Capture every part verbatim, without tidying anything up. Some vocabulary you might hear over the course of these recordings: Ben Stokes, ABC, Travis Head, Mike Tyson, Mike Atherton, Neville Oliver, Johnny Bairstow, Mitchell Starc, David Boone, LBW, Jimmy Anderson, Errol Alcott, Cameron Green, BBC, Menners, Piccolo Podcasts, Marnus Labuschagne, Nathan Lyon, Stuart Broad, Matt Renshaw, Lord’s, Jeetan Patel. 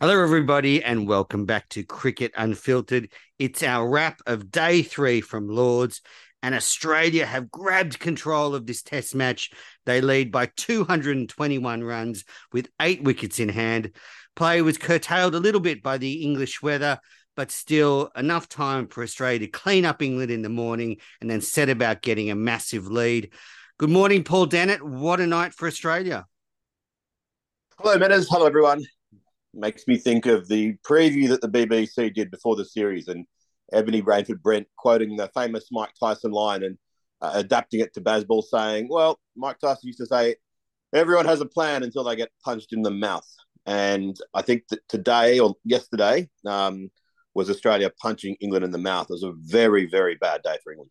Hello, everybody, and welcome back to Cricket Unfiltered. It's our wrap of day three from Lord's, and Australia have grabbed control of this test match. They lead by two hundred twenty-one runs with eight wickets in hand. Play was curtailed a little bit by the English weather, but still enough time for Australia to clean up England in the morning and then set about getting a massive lead. Good morning, Paul Dennett. What a night for Australia. Hello, Menners. Hello, everyone. Makes me think of the preview that the B B C did before the series, and Ebony Rainford-Brent quoting the famous Mike Tyson line and uh, adapting it to Bazball, saying, well, Mike Tyson used to say, everyone has a plan until they get punched in the mouth. And I think that today or yesterday um, was Australia punching England in the mouth. It was a very, very bad day for England.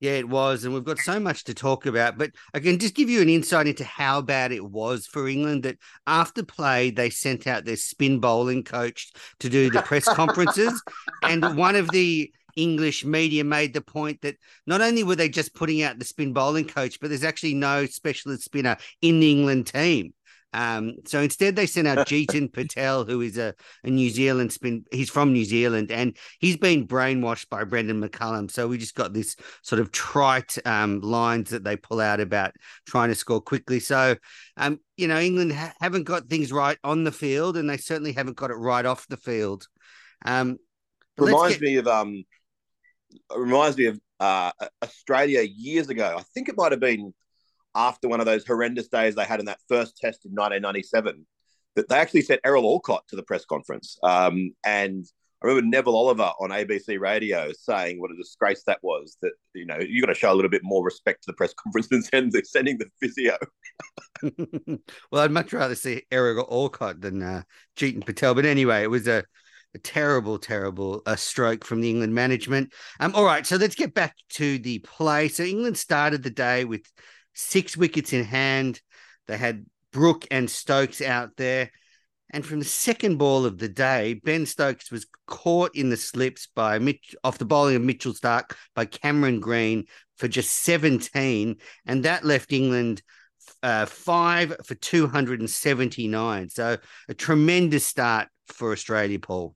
Yeah, it was. And we've got so much to talk about. But I can just give you an insight into how bad it was for England that after play, they sent out their spin bowling coach to do the press conferences. And one of the English media made the point that not only were they just putting out the spin bowling coach, but there's actually no specialist spinner in the England team. Um, so instead they sent out Jeetan Patel, who is a, a New Zealand spin. He's from New Zealand and he's been brainwashed by Brendan McCullum. So we just got this sort of trite um, lines that they pull out about trying to score quickly. So, um, you know, England ha- haven't got things right on the field, and they certainly haven't got it right off the field. Um, reminds, get... me of, um, reminds me of uh, Australia years ago. I think it might have been after one of those horrendous days they had in that first test in nineteen ninety-seven, that they actually sent Errol Alcott to the press conference. Um, and I remember Neville Oliver on A B C radio saying what a disgrace that was, that, you know, you've got to show a little bit more respect to the press conference than send the, sending the physio. Well, I'd much rather see Errol Alcott than uh, Jeetan Patel. But anyway, it was a, a terrible, terrible uh, stroke from the England management. Um, all right, so let's get back to the play. So England started the day with six wickets in hand. They had Brook and Stokes out there. And from the second ball of the day, Ben Stokes was caught in the slips by Mitch, off the bowling of Mitchell Starc by Cameron Green for just seventeen. And that left England uh, five for two hundred seventy-nine. So a tremendous start for Australia, Paul.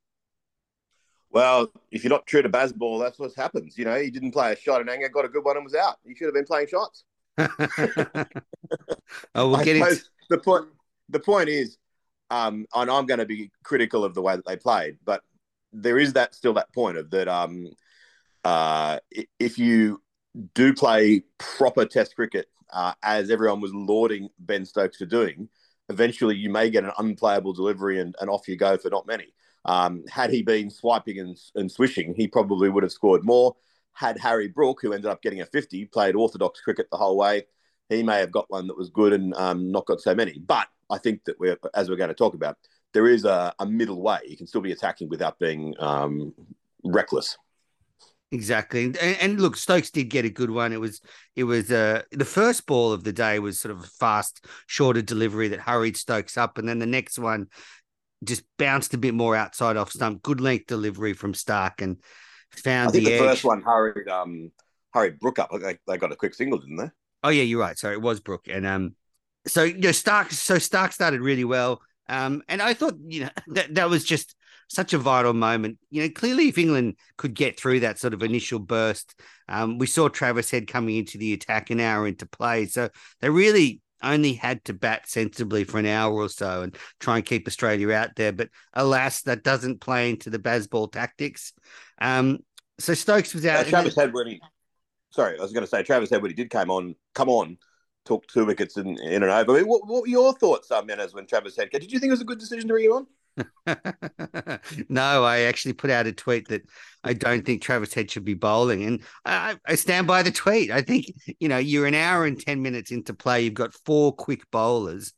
Well, if you're not true to Bazball, that's what happens. You know, he didn't play a shot in anger, got a good one and was out. He should have been playing shots. oh, we'll I get into... the point the point is um and I'm going to be critical of the way that they played, but there is that still that point of that um uh if you do play proper test cricket uh, as everyone was lauding Ben Stokes for doing, eventually you may get an unplayable delivery and, and off you go for not many. Um had he been swiping and, and swishing, he probably would have scored more. Had Harry Brook, who ended up getting a fifty, played orthodox cricket the whole way, he may have got one that was good and um, not got so many. But I think that, we're, as we're going to talk about, there is a, a middle way. You can still be attacking without being um, reckless. Exactly. And, and look, Stokes did get a good one. It was it was uh, the first ball of the day was sort of a fast, shorter delivery that hurried Stokes up. And then the next one just bounced a bit more outside off stump. Good length delivery from Starc and found the edge. I think the, the first one hurried, um, hurried Brook up. They, they got a quick single, didn't they? Oh, yeah, you're right. Sorry, it was Brook. And um, so, you know, Starc, so Starc started really well. Um, and I thought, you know, that, that was just such a vital moment. You know, clearly if England could get through that sort of initial burst, um, we saw Travis Head coming into the attack an hour into play. So they really only had to bat sensibly for an hour or so and try and keep Australia out there. But alas, that doesn't play into the Bazball tactics. Um, so Stokes was out. Uh, Travis then... Head, when he... Sorry, I was going to say, Travis Head, when he did come on, come on, took two wickets in, in and over. I mean, what, what were your thoughts, uh, Menners, when Travis Head came? Did you think it was a good decision to bring him on? No, I actually put out a tweet that I don't think Travis Head should be bowling, and I, I stand by the tweet. I think, you know, you're an hour and ten minutes into play. You've got four quick bowlers.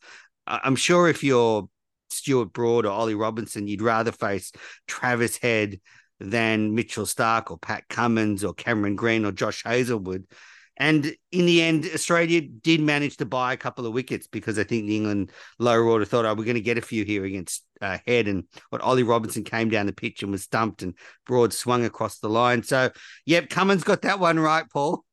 I'm sure if you're Stuart Broad or Ollie Robinson, you'd rather face Travis Head than Mitchell Starc or Pat Cummins or Cameron Green or Josh Hazlewood. And in the end, Australia did manage to buy a couple of wickets because I think the England lower order thought, oh, we're going to get a few here against uh, Head. And what Ollie Robinson came down the pitch and was stumped and Broad swung across the line. So, yep, Cummins got that one right, Paul.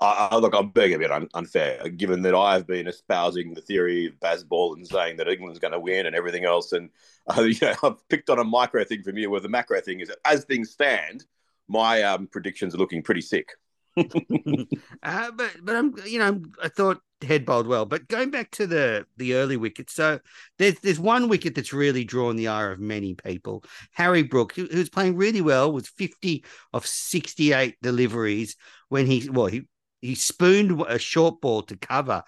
Uh, look, I'm being a bit un- unfair, given that I've been espousing the theory of Bazball and saying that England's going to win and everything else. And uh, you know, I've picked on a micro thing from you where the macro thing is that as things stand, my um, predictions are looking pretty sick. uh, but but I'm you know I thought Head bowled well, but going back to the the early wickets, so there's there's one wicket that's really drawn the ire of many people. Harry Brook, who, who's playing really well, was fifty of sixty-eight deliveries when he well he he spooned a short ball to cover.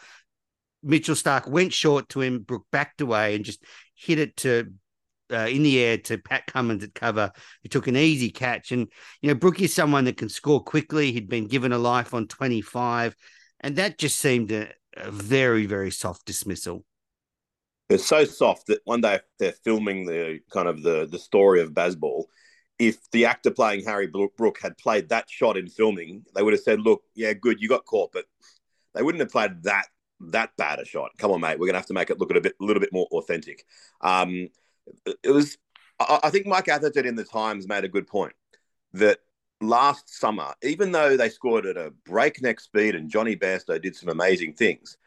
Mitchell Starc went short to him, Brook backed away and just hit it to Uh, in the air to Pat Cummins at cover. He took an easy catch. And, you know, Brook is someone that can score quickly. He'd been given a life on twenty-five. And that just seemed a, a very, very soft dismissal. It's so soft that one day if they're filming the kind of the, the story of Bazball, if the actor playing Harry Brook had played that shot in filming, they would have said, look, yeah, good, you got caught, but they wouldn't have played that that bad a shot. Come on, mate, we're going to have to make it look a, bit, a little bit more authentic. Um It was, I think Mike Atherton in the Times made a good point that last summer, even though they scored at a breakneck speed and Johnny Bairstow did some amazing things,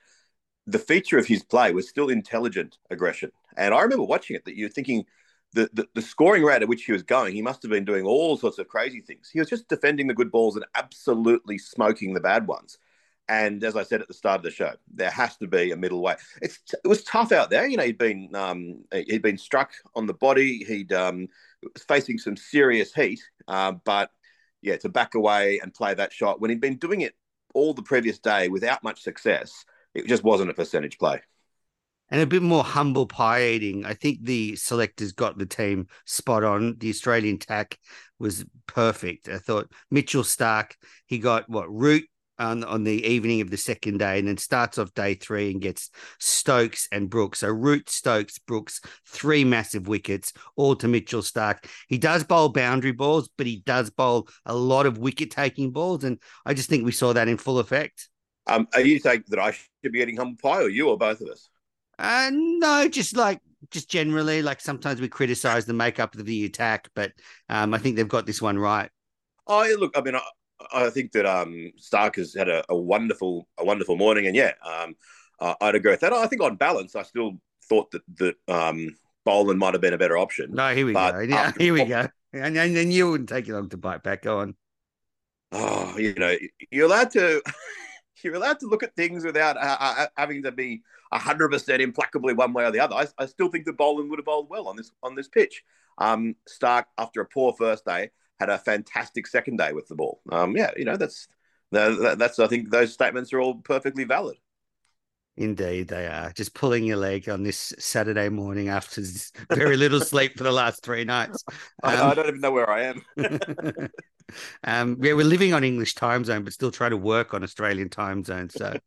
the feature of his play was still intelligent aggression. And I remember watching it that you're thinking the, the, the scoring rate at which he was going, he must have been doing all sorts of crazy things. He was just defending the good balls and absolutely smoking the bad ones. And as I said at the start of the show, there has to be a middle way. It's, it was tough out there. You know, he'd been um, he'd been struck on the body. He'd um, was facing some serious heat. Uh, but, yeah, to back away and play that shot when he'd been doing it all the previous day without much success, it just wasn't a percentage play. And a bit more humble pie eating. I think the selectors got the team spot on. The Australian tack was perfect. I thought Mitchell Starc, he got, what, Root, On, on the evening of the second day and then starts off day three and gets Stokes and Brooks. So Root, Stokes, Brooks, three massive wickets, all to Mitchell Starc. He does bowl boundary balls, but he does bowl a lot of wicket-taking balls, and I just think we saw that in full effect. Um, are you saying that I should be eating humble pie or you or both of us? Uh, no, just like just generally, like sometimes we criticise the makeup of the attack, but um, I think they've got this one right. Oh, look, I mean... I- I think that um, Starc has had a, a wonderful, a wonderful morning, and yeah, um, uh, I'd agree with that. I think on balance, I still thought that that um, Boland might have been a better option. No, here we but go. Yeah, after- here we go. And, and then you wouldn't take you long to bite back. Go on. Oh, you know, you're allowed to, you're allowed to look at things without uh, having to be a hundred percent implacably one way or the other. I, I still think that Boland would have bowled well on this on this pitch. Um, Starc, after a poor first day, had a fantastic second day with the ball. Um, yeah, you know, that's, that's, I think those statements are all perfectly valid. Indeed, they are. Just pulling your leg on this Saturday morning after very little sleep for the last three nights. Um, I, I don't even know where I am. um, yeah, we're living on English time zone, but still trying to work on Australian time zone. So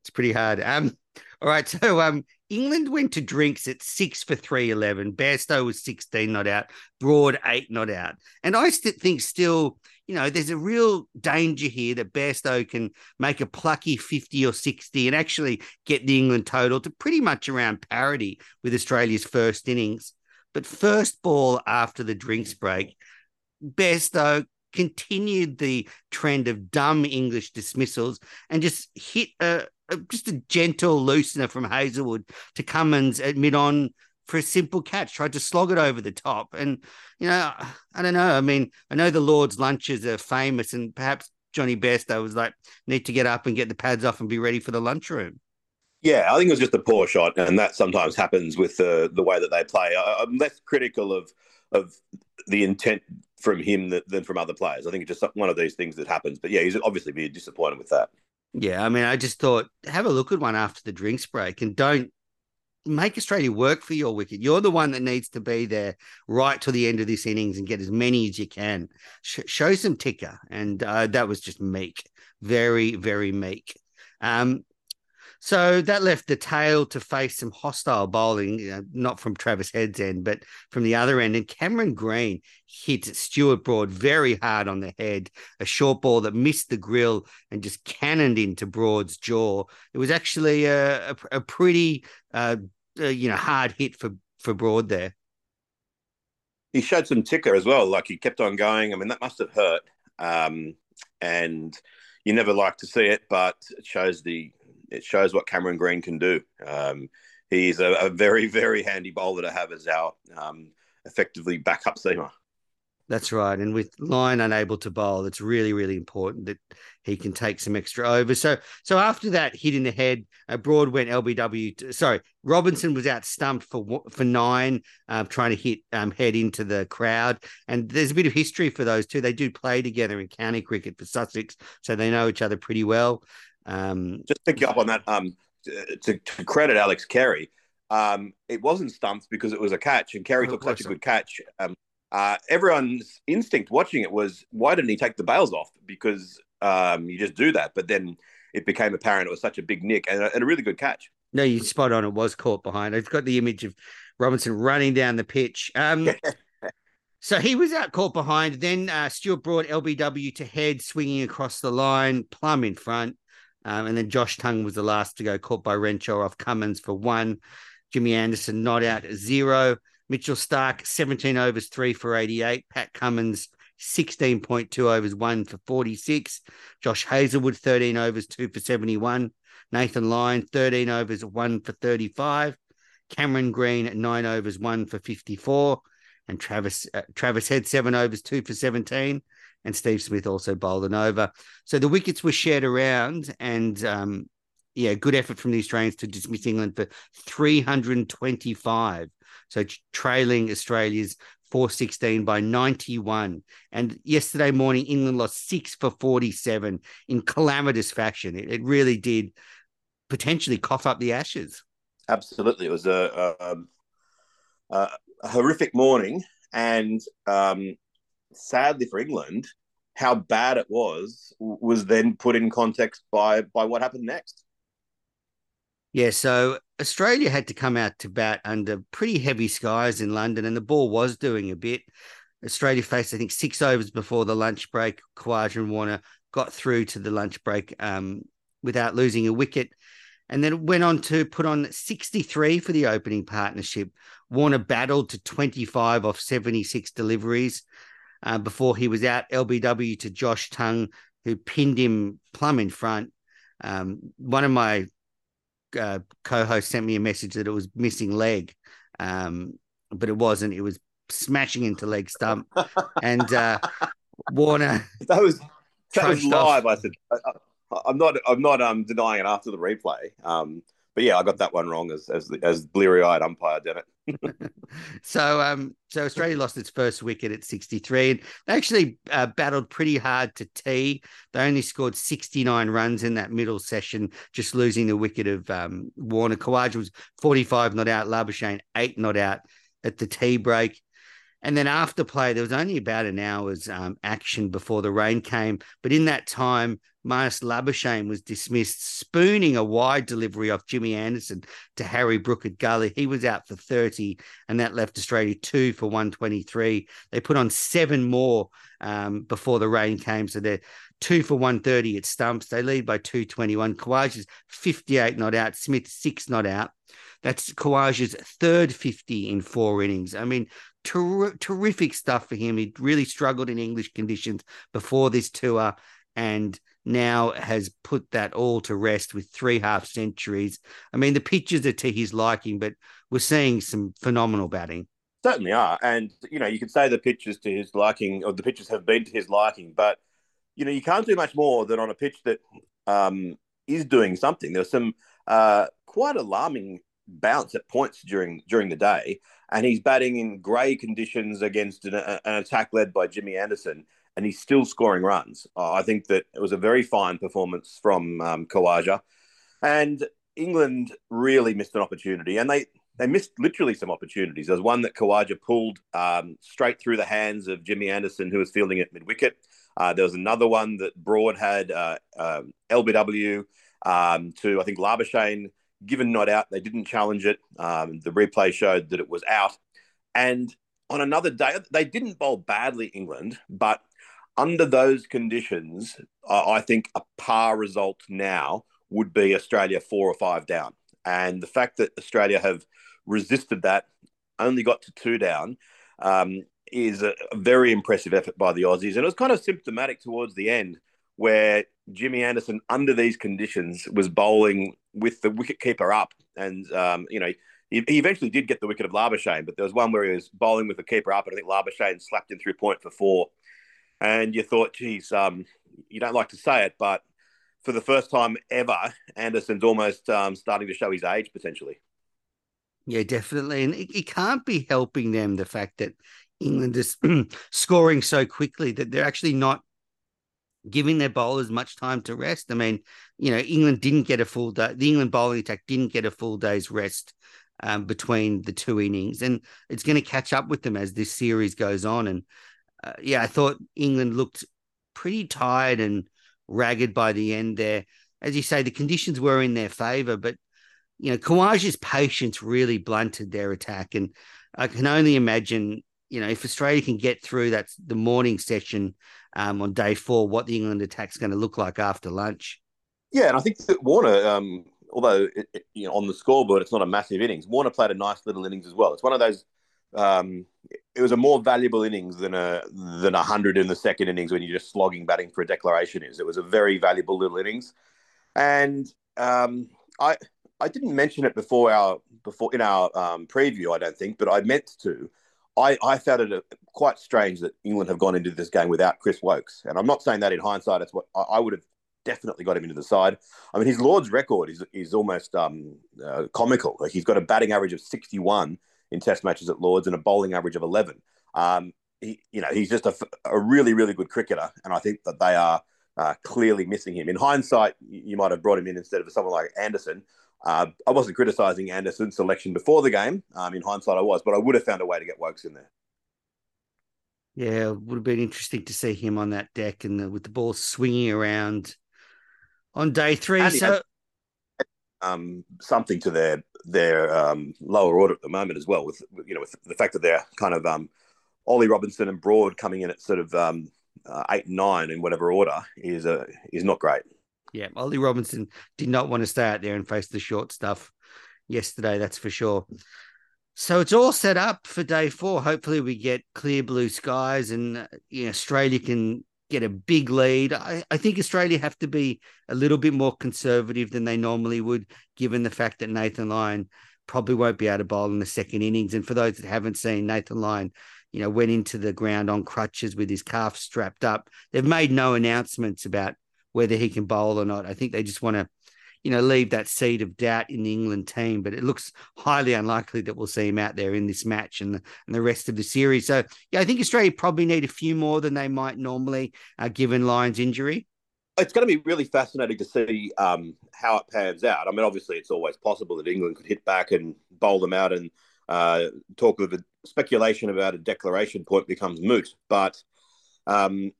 it's pretty hard. Um, all right, so um, England went to drinks at six for three eleven. Bairstow was sixteen not out. Broad, eight not out. And I st- think still, you know, there's a real danger here that Bairstow can make a plucky fifty or sixty and actually get the England total to pretty much around parity with Australia's first innings. But first ball after the drinks break, Bairstow continued the trend of dumb English dismissals and just hit a, a just a gentle loosener from Hazlewood to Cummins at mid-on for a simple catch, tried to slog it over the top. And, you know, I don't know. I mean, I know the Lord's lunches are famous and perhaps Johnny Bairstow was like, need to get up and get the pads off and be ready for the lunchroom. Yeah, I think it was just a poor shot, and that sometimes happens with the, the way that they play. I, I'm less critical of of the intent from him that, than from other players. I think it's just one of these things that happens. But, yeah, he's obviously be disappointed with that. Yeah, I mean, I just thought, have a look at one after the drinks break and don't make Australia work for your wicket. You're the one that needs to be there right till the end of this innings and get as many as you can. Sh- show some ticker. And uh, that was just meek. Very, very meek. Um, so that left the tail to face some hostile bowling, you know, not from Travis Head's end, but from the other end. And Cameron Green hit Stuart Broad very hard on the head, a short ball that missed the grill and just cannoned into Broad's jaw. It was actually a, a, a pretty, uh, uh, you know, hard hit for, for Broad there. He showed some ticker as well. Like, he kept on going. I mean, that must have hurt. Um, and you never like to see it, but it shows the... It shows what Cameron Green can do. Um, he's a, a very, very handy bowler to have as our um, effectively backup seamer. That's right. And with Lyon unable to bowl, it's really, really important that he can take some extra overs. So so after that hit in the head, uh, Broad went L B W. To, sorry, Robinson was out stumped for for nine, uh, trying to hit um, head into the crowd. And there's a bit of history for those two. They do play together in county cricket for Sussex, so they know each other pretty well. Um, Just to pick you up on that, um, to, to credit Alex Carey, um, it wasn't stumped because it was a catch, and Carey took such a good catch. Um, uh, everyone's instinct watching it was, why didn't he take the bails off? Because um, you just do that. But then it became apparent it was such a big nick and a, and a really good catch. No, you're spot on. It was caught behind. I've got the image of Robinson running down the pitch. Um So he was out caught behind. Then uh, Stuart Broad, L B W to Head, swinging across the line, plumb in front. Um, and then Josh Tongue was the last to go, caught by Renshaw off Cummins for one. Jimmy Anderson not out at zero. Mitchell Starc, seventeen overs, three for eighty-eight. Pat Cummins, sixteen point two overs, one for forty-six. Josh Hazlewood, thirteen overs, two for seventy-one. Nathan Lyon, thirteen overs, one for thirty-five. Cameron Green, nine overs, one for fifty-four. And Travis uh, Travis Head, seven overs, two for seventeen. And Steve Smith also bowled an over. So the wickets were shared around and, um, yeah, good effort from the Australians to dismiss England for three hundred twenty-five. So trailing Australia's four sixteen by ninety-one. And yesterday morning, England lost six for forty-seven in calamitous fashion. It, it really did potentially cough up the Ashes. Absolutely. It was a, a, a horrific morning and... Um... sadly for England, how bad it was, was then put in context by, by what happened next. Yeah, so Australia had to come out to bat under pretty heavy skies in London, and the ball was doing a bit. Australia faced, I think, six overs before the lunch break. Khawaja and Warner got through to the lunch break um, without losing a wicket. And then went on to put on sixty-three for the opening partnership. Warner battled to twenty-five off seventy-six deliveries. Uh, before he was out, L B W to Josh Tongue, who pinned him plumb in front. Um, one of my uh, co-hosts sent me a message that it was missing leg, um, but it wasn't. It was smashing into leg stump. And uh, Warner... That was, that was live, off. I said. I, I'm not I'm not um, denying it after the replay. Um, but, yeah, I got that one wrong as as, as bleary-eyed umpire did it. so um so Australia lost its first wicket at sixty-three, and they actually uh, battled pretty hard to tee. They only scored sixty-nine runs in that middle session, just losing the wicket of um Warner. Khawaja was forty-five not out, Labuschagne eight not out at the tee break. And then after play, there was only about an hour's um, action before the rain came. But in that time, Marnus Labuschagne was dismissed, spooning a wide delivery off Jimmy Anderson to Harry Brook at gully. He was out for thirty, and that left Australia two for one twenty-three. They put on seven more um, before the rain came, so they're two for one thirty at stumps. They lead by two twenty-one. Khawaja's fifty-eight not out. Smith, six not out. That's Khawaja's third fifty in four innings. I mean, ter- terrific stuff for him. He really struggled in English conditions before this tour, and now has put that all to rest with three half centuries. I mean, the pitches are to his liking, but we're seeing some phenomenal batting. Certainly are. And, you know, you could say the pitches to his liking, or the pitches have been to his liking, but, you know, you can't do much more than on a pitch that um, is doing something. There was some uh, quite alarming bounce at points during during the day, and he's batting in grey conditions against an, an attack led by Jimmy Anderson, and he's still scoring runs. Uh, I think that it was a very fine performance from um, Khawaja. And England really missed an opportunity, and they, they missed literally some opportunities. There's one that Khawaja pulled um, straight through the hands of Jimmy Anderson, who was fielding at mid-wicket. Uh, there was another one that Broad had, uh, uh, L B W, um, to, I think, Labuschagne, given not out. They didn't challenge it. Um, the replay showed that it was out. And on another day, they didn't bowl badly, England, but under those conditions, uh, I think a par result now would be Australia four or five down. And the fact that Australia have resisted that, only got to two down, um, is a very impressive effort by the Aussies. And it was kind of symptomatic towards the end where Jimmy Anderson, under these conditions, was bowling with the wicketkeeper up. And, um, you know, he, he eventually did get the wicket of Labuschagne, but there was one where he was bowling with the keeper up, and I think Labuschagne slapped him through point for four. And you thought, geez, um, you don't like to say it, but for the first time ever, Anderson's almost um, starting to show his age potentially. Yeah, definitely. And it, it can't be helping them, the fact that England is scoring so quickly that they're actually not giving their bowlers much time to rest. I mean, you know, England didn't get a full day. The England bowling attack didn't get a full day's rest um, between the two innings. And it's going to catch up with them as this series goes on. And, Uh, yeah, I thought England looked pretty tired and ragged by the end there. As you say, the conditions were in their favour, but, you know, Khawaja's patience really blunted their attack. And I can only imagine, you know, if Australia can get through that the morning session um, on day four, what the England attack's going to look like after lunch. Yeah, and I think that Warner, um, although it, it, you know, on the scoreboard it's not a massive innings, Warner played a nice little innings as well. It's one of those... Um, it was a more valuable innings than a than a hundred in the second innings when you're just slogging batting for a declaration is. It was a very valuable little innings, and um, I I didn't mention it before our before in our um, preview, I don't think, but I meant to. I, I found it a, quite strange that England have gone into this game without Chris Wokes, and I'm not saying that in hindsight. It's what I, I would have definitely got him into the side. I mean, his Lord's record is is almost um, uh, comical. Like, he's got a batting average of sixty-one. In test matches at Lord's and a bowling average of eleven. Um, he, you know, he's just a, a really, really good cricketer. And I think that they are uh, clearly missing him. In hindsight, you might have brought him in instead of someone like Anderson. Uh, I wasn't criticising Anderson's selection before the game. Um, in hindsight, I was. But I would have found a way to get Wokes in there. Yeah, it would have been interesting to see him on that deck and the, with the ball swinging around on day three. And so... Um, something to their their um, lower order at the moment as well, with you know with the fact that they're kind of um, Ollie Robinson and Broad coming in at sort of um, uh, eight and nine in whatever order is a uh, is not great. Yeah, Ollie Robinson did not want to stay out there and face the short stuff yesterday, that's for sure. So it's all set up for day four. Hopefully, we get clear blue skies and uh, you know, Australia can get a big lead. I, I think Australia have to be a little bit more conservative than they normally would, given the fact that Nathan Lyon probably won't be able to bowl in the second innings. And for those that haven't seen, Nathan Lyon, you know, went into the ground on crutches with his calf strapped up. They've made no announcements about whether he can bowl or not. I think they just want to, you know, leave that seed of doubt in the England team, but it looks highly unlikely that we'll see him out there in this match and the, and the rest of the series. So, yeah, I think Australia probably need a few more than they might normally, uh, given Lyon's injury. It's going to be really fascinating to see um, how it pans out. I mean, obviously, it's always possible that England could hit back and bowl them out and uh, talk of a speculation about a declaration point becomes moot, but um,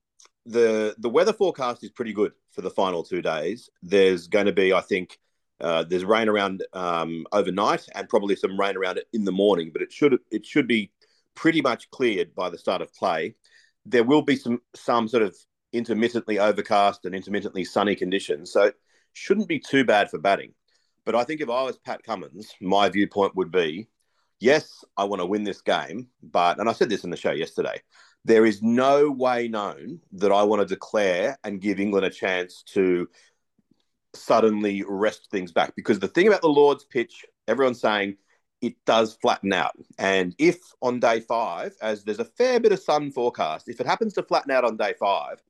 the the weather forecast is pretty good for the final two days. There's going to be, I think, uh, there's rain around um, overnight and probably some rain around in the morning, but it should it should be pretty much cleared by the start of play. There will be some some sort of intermittently overcast and intermittently sunny conditions, so it shouldn't be too bad for batting. But I think if I was Pat Cummins, my viewpoint would be, yes, I want to win this game, but, and I said this in the show yesterday, there is no way known that I want to declare and give England a chance to suddenly wrest things back. Because the thing about the Lord's pitch, everyone's saying it does flatten out. And if on day five, as there's a fair bit of sun forecast, if it happens to flatten out on day five,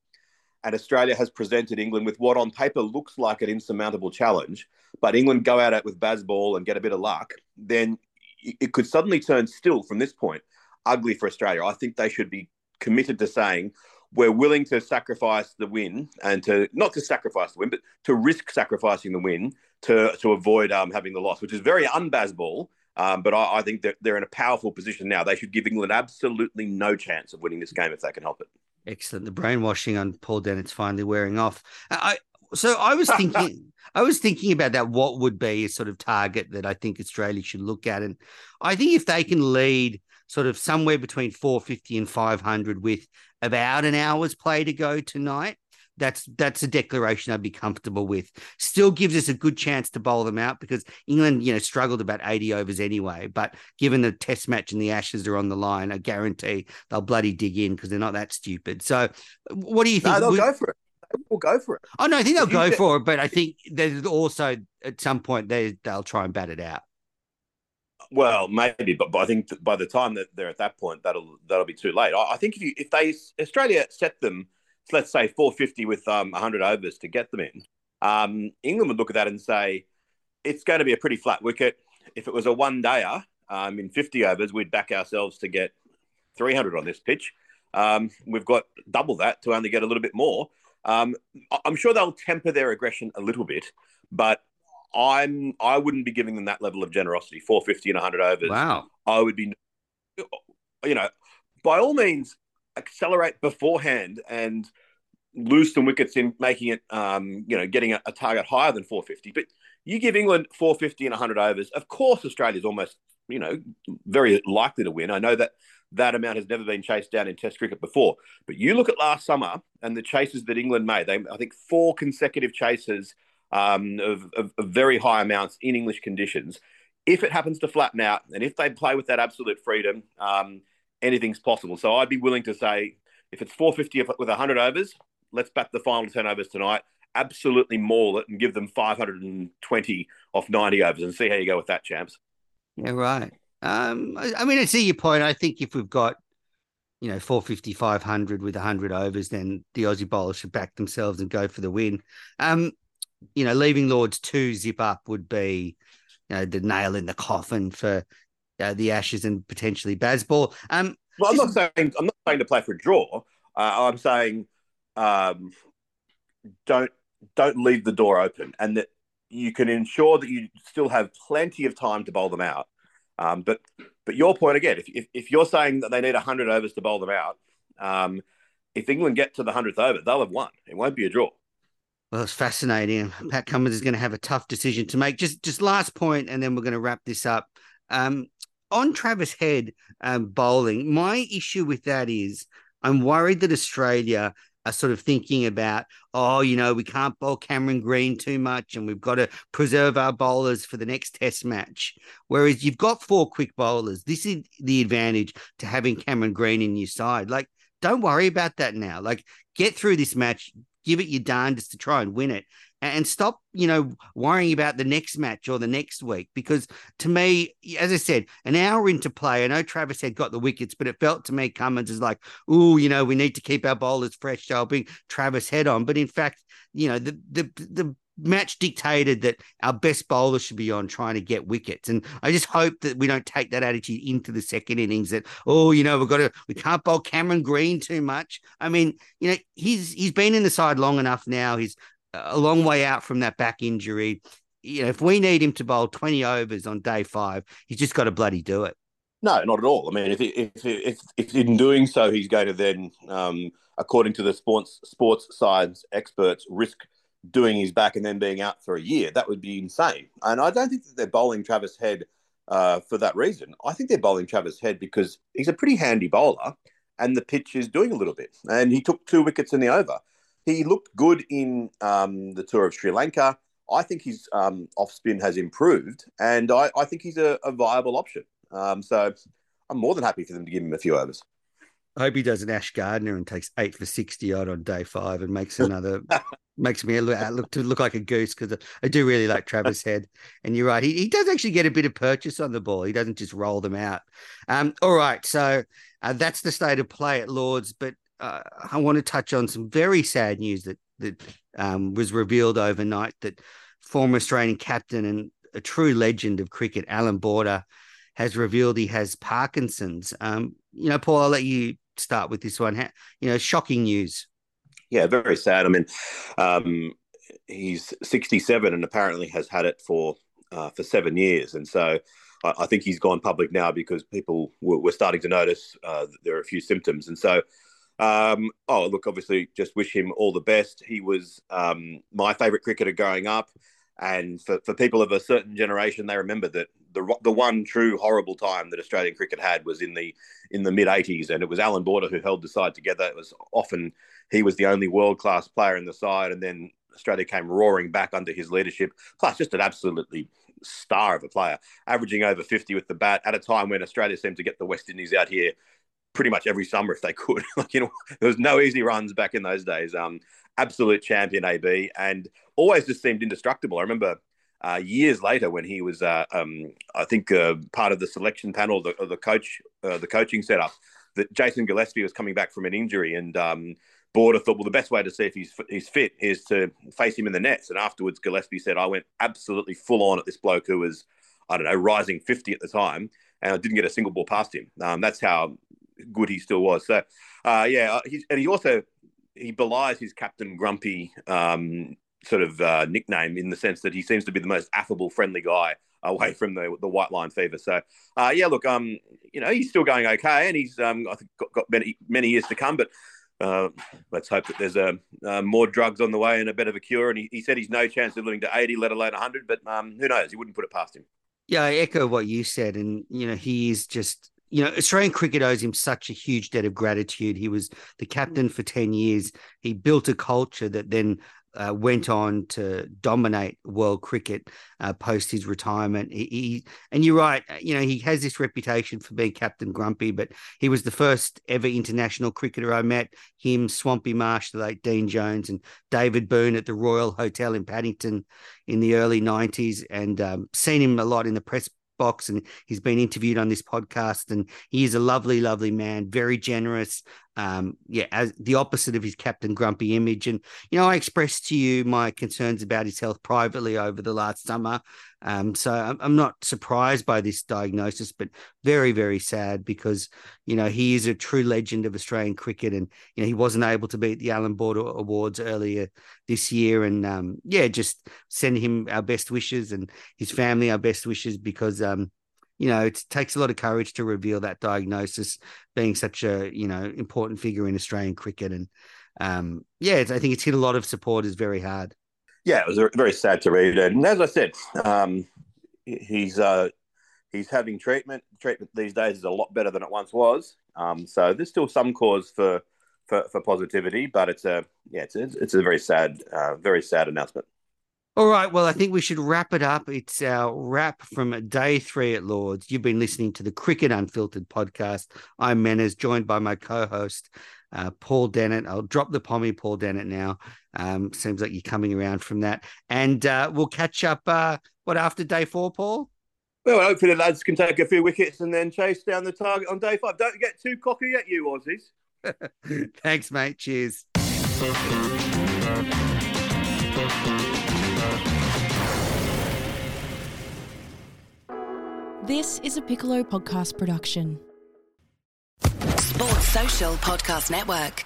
and Australia has presented England with what on paper looks like an insurmountable challenge, but England go out with Bazball and get a bit of luck, then it could suddenly turn still from this point ugly for Australia. I think they should be committed to saying we're willing to sacrifice the win and to not to sacrifice the win, but to risk sacrificing the win to to avoid um, having the loss, which is very un-Bazball. Um, but I, I think that they're in a powerful position now. They should give England absolutely no chance of winning this game if they can help it. Excellent. The brainwashing on Paul Dennett's finally wearing off. I, so I was thinking, I was thinking about that. What would be a sort of target that I think Australia should look at? And I think if they can lead sort of somewhere between four fifty and five hundred with about an hour's play to go tonight, That's that's a declaration I'd be comfortable with. Still gives us a good chance to bowl them out because England, you know, struggled about eighty overs anyway. But given the test match and the Ashes are on the line, I guarantee they'll bloody dig in because they're not that stupid. So what do you think? No, they'll Would... go for it. They will go for it. Oh, no, I think they'll go for it. But I think there's also at some point they, they'll try and bat it out. Well, maybe, but, but I think by the time that they're at that point, that'll that'll be too late. I, I think if you if they Australia set them, let's say four fifty with um, one hundred overs to get them in, um, England would look at that and say, it's going to be a pretty flat wicket. If it was a one-dayer um, in fifty overs, we'd back ourselves to get three hundred on this pitch. Um, we've got double that to only get a little bit more. Um, I'm sure they'll temper their aggression a little bit, but I'm, I wouldn't be giving them that level of generosity, four fifty and one hundred overs. Wow. I would be, you know, by all means, accelerate beforehand and lose some wickets in making it, um, you know, getting a, a target higher than four fifty. But you give England four fifty and one hundred overs, of course Australia's almost, you know, very likely to win. I know that that amount has never been chased down in Test cricket before. But you look at last summer and the chases that England made. They, I think, four consecutive chases um, of, of, of very high amounts in English conditions. If it happens to flatten out and if they play with that absolute freedom, um, anything's possible. So I'd be willing to say, if it's four fifty with one hundred overs, let's bat the final ten overs tonight, absolutely maul it and give them five hundred twenty off ninety overs and see how you go with that, champs. Yeah, right. Um, I, I mean, I see your point. I think if we've got, you know, four fifty, five hundred with one hundred overs, then the Aussie bowlers should back themselves and go for the win. Um, you know, leaving Lord's two zip up would be, you know, the nail in the coffin for Uh, the Ashes and potentially Bazball. Um, well, I'm not saying I'm not saying to play for a draw. Uh, I'm saying um, don't don't leave the door open, and that you can ensure that you still have plenty of time to bowl them out. Um, but but your point again, if, if if you're saying that they need one hundred overs to bowl them out, um, if England get to the hundredth over, they'll have won. It won't be a draw. Well, it's fascinating. Pat Cummins is going to have a tough decision to make. Just just last point, and then we're going to wrap this up. Um, on Travis Head um, bowling, my issue with that is I'm worried that Australia are sort of thinking about, oh, you know, we can't bowl Cameron Green too much and we've got to preserve our bowlers for the next test match. Whereas you've got four quick bowlers. This is the advantage to having Cameron Green in your side. Like, don't worry about that now. Like, get through this match, give it your darndest to try and win it. And stop, you know, worrying about the next match or the next week. Because to me, as I said, an hour into play, I know Travis had got the wickets, but it felt to me Cummins is like, oh, you know, we need to keep our bowlers fresh. So I'll bring Travis Head on. But in fact, you know, the the the match dictated that our best bowler should be on trying to get wickets. And I just hope that we don't take that attitude into the second innings that, oh, you know, we've got to, we can't bowl Cameron Green too much. I mean, you know, he's he's been in the side long enough now. He's a long way out from that back injury. You know, if we need him to bowl twenty overs on day five, he's just got to bloody do it. No, not at all. I mean, if if if, if in doing so he's going to then, um, according to the sports sports science experts, risk doing his back and then being out for a year, that would be insane. And I don't think that they're bowling Travis Head uh, for that reason. I think they're bowling Travis Head because he's a pretty handy bowler and the pitch is doing a little bit. And he took two wickets in the over. He looked good in um, the tour of Sri Lanka. I think his um, off-spin has improved, and I, I think he's a, a viable option. Um, so I'm more than happy for them to give him a few overs. I hope he does an Ash Gardner and takes eight for sixty odd on day five and makes another makes me look, look to look like a goose, because I do really like Travis Head. And you're right, he he does actually get a bit of purchase on the ball. He doesn't just roll them out. Um, all right, so uh, that's the state of play at Lord's. But uh, I want to touch on some very sad news that that um, was revealed overnight, that former Australian captain and a true legend of cricket, Alan Border, has revealed he has Parkinson's. Um, you know, Paul, I'll let you start with this one. How, you know, shocking news. Yeah, very sad. I mean, um, he's sixty-seven and apparently has had it for uh, for seven years. And so I, I think he's gone public now because people were, were starting to notice uh, that there are a few symptoms. And so, um, oh, look, obviously just wish him all the best. He was um, my favourite cricketer growing up. And for, for people of a certain generation, they remember that the the one true horrible time that Australian cricket had was in the in the mid eighties, and it was Alan Border who held the side together. It was often he was the only world class player in the side, and then Australia came roaring back under his leadership. Plus, just an absolutely star of a player, averaging over fifty with the bat at a time when Australia seemed to get the West Indies out here pretty much every summer if they could. Like, you know, there was no easy runs back in those days. Um, absolute champion A B, and always just seemed indestructible. I remember uh, years later when he was, uh, um, I think, uh, part of the selection panel, the, the coach, uh, the coaching setup, that Jason Gillespie was coming back from an injury, and um, Border thought, well, the best way to see if he's he's fit is to face him in the nets. And afterwards, Gillespie said, I went absolutely full on at this bloke who was, I don't know, rising fifty at the time, and I didn't get a single ball past him. Um, that's how good he still was. So, uh, yeah, he, and he also. He belies his Captain Grumpy um, sort of uh, nickname, in the sense that he seems to be the most affable, friendly guy away from the the white line fever. So, uh, yeah, look, um, you know, he's still going okay, and he's um, I think got, got many many years to come. But uh, let's hope that there's a uh, more drugs on the way and a bit of a cure. And he, he said he's no chance of living to eighty, let alone a hundred. But um, who knows? He wouldn't put it past him. Yeah, I echo what you said, and you know, he is just. You know, Australian cricket owes him such a huge debt of gratitude. He was the captain for ten years. He built a culture that then uh, went on to dominate world cricket uh, post his retirement. He, he, and you're right, you know, he has this reputation for being Captain Grumpy, but he was the first ever international cricketer I met. Him, Swampy Marsh, the late Dean Jones, and David Boone at the Royal Hotel in Paddington in the early nineties, and um, seen him a lot in the press box, and he's been interviewed on this podcast, and he is a lovely lovely man, very generous, um yeah as the opposite of his Captain Grumpy image. And you know, I expressed to you my concerns about his health privately over the last summer, um so I'm, I'm not surprised by this diagnosis, but very very sad, because you know, he is a true legend of Australian cricket, and you know, he wasn't able to be at the Alan Border Awards earlier this year, and um yeah just send him our best wishes, and his family our best wishes, because um you know, it takes a lot of courage to reveal that diagnosis, being such a, you know, important figure in Australian cricket. And, um, yeah, it's, I think it's hit a lot of supporters very hard. Yeah, it was very sad to read. And as I said, um, he's uh, he's having treatment. Treatment these days is a lot better than it once was. Um, so there's still some cause for, for, for positivity, but it's a, yeah, it's a, it's a very sad, uh, very sad announcement. All right, well, I think we should wrap it up. It's our wrap from day three at Lord's. You've been listening to the Cricket Unfiltered podcast. I'm Menners, joined by my co-host, uh, Paul Dennett. I'll drop the pommy, Paul Dennett, now. Um, seems like you're coming around from that. And uh, we'll catch up, uh, what, after day four, Paul? Well, hopefully the lads can take a few wickets and then chase down the target on day five. Don't get too cocky at you, Aussies. Thanks, mate. Cheers. This is a Piccolo podcast production. Sports Social Podcast Network.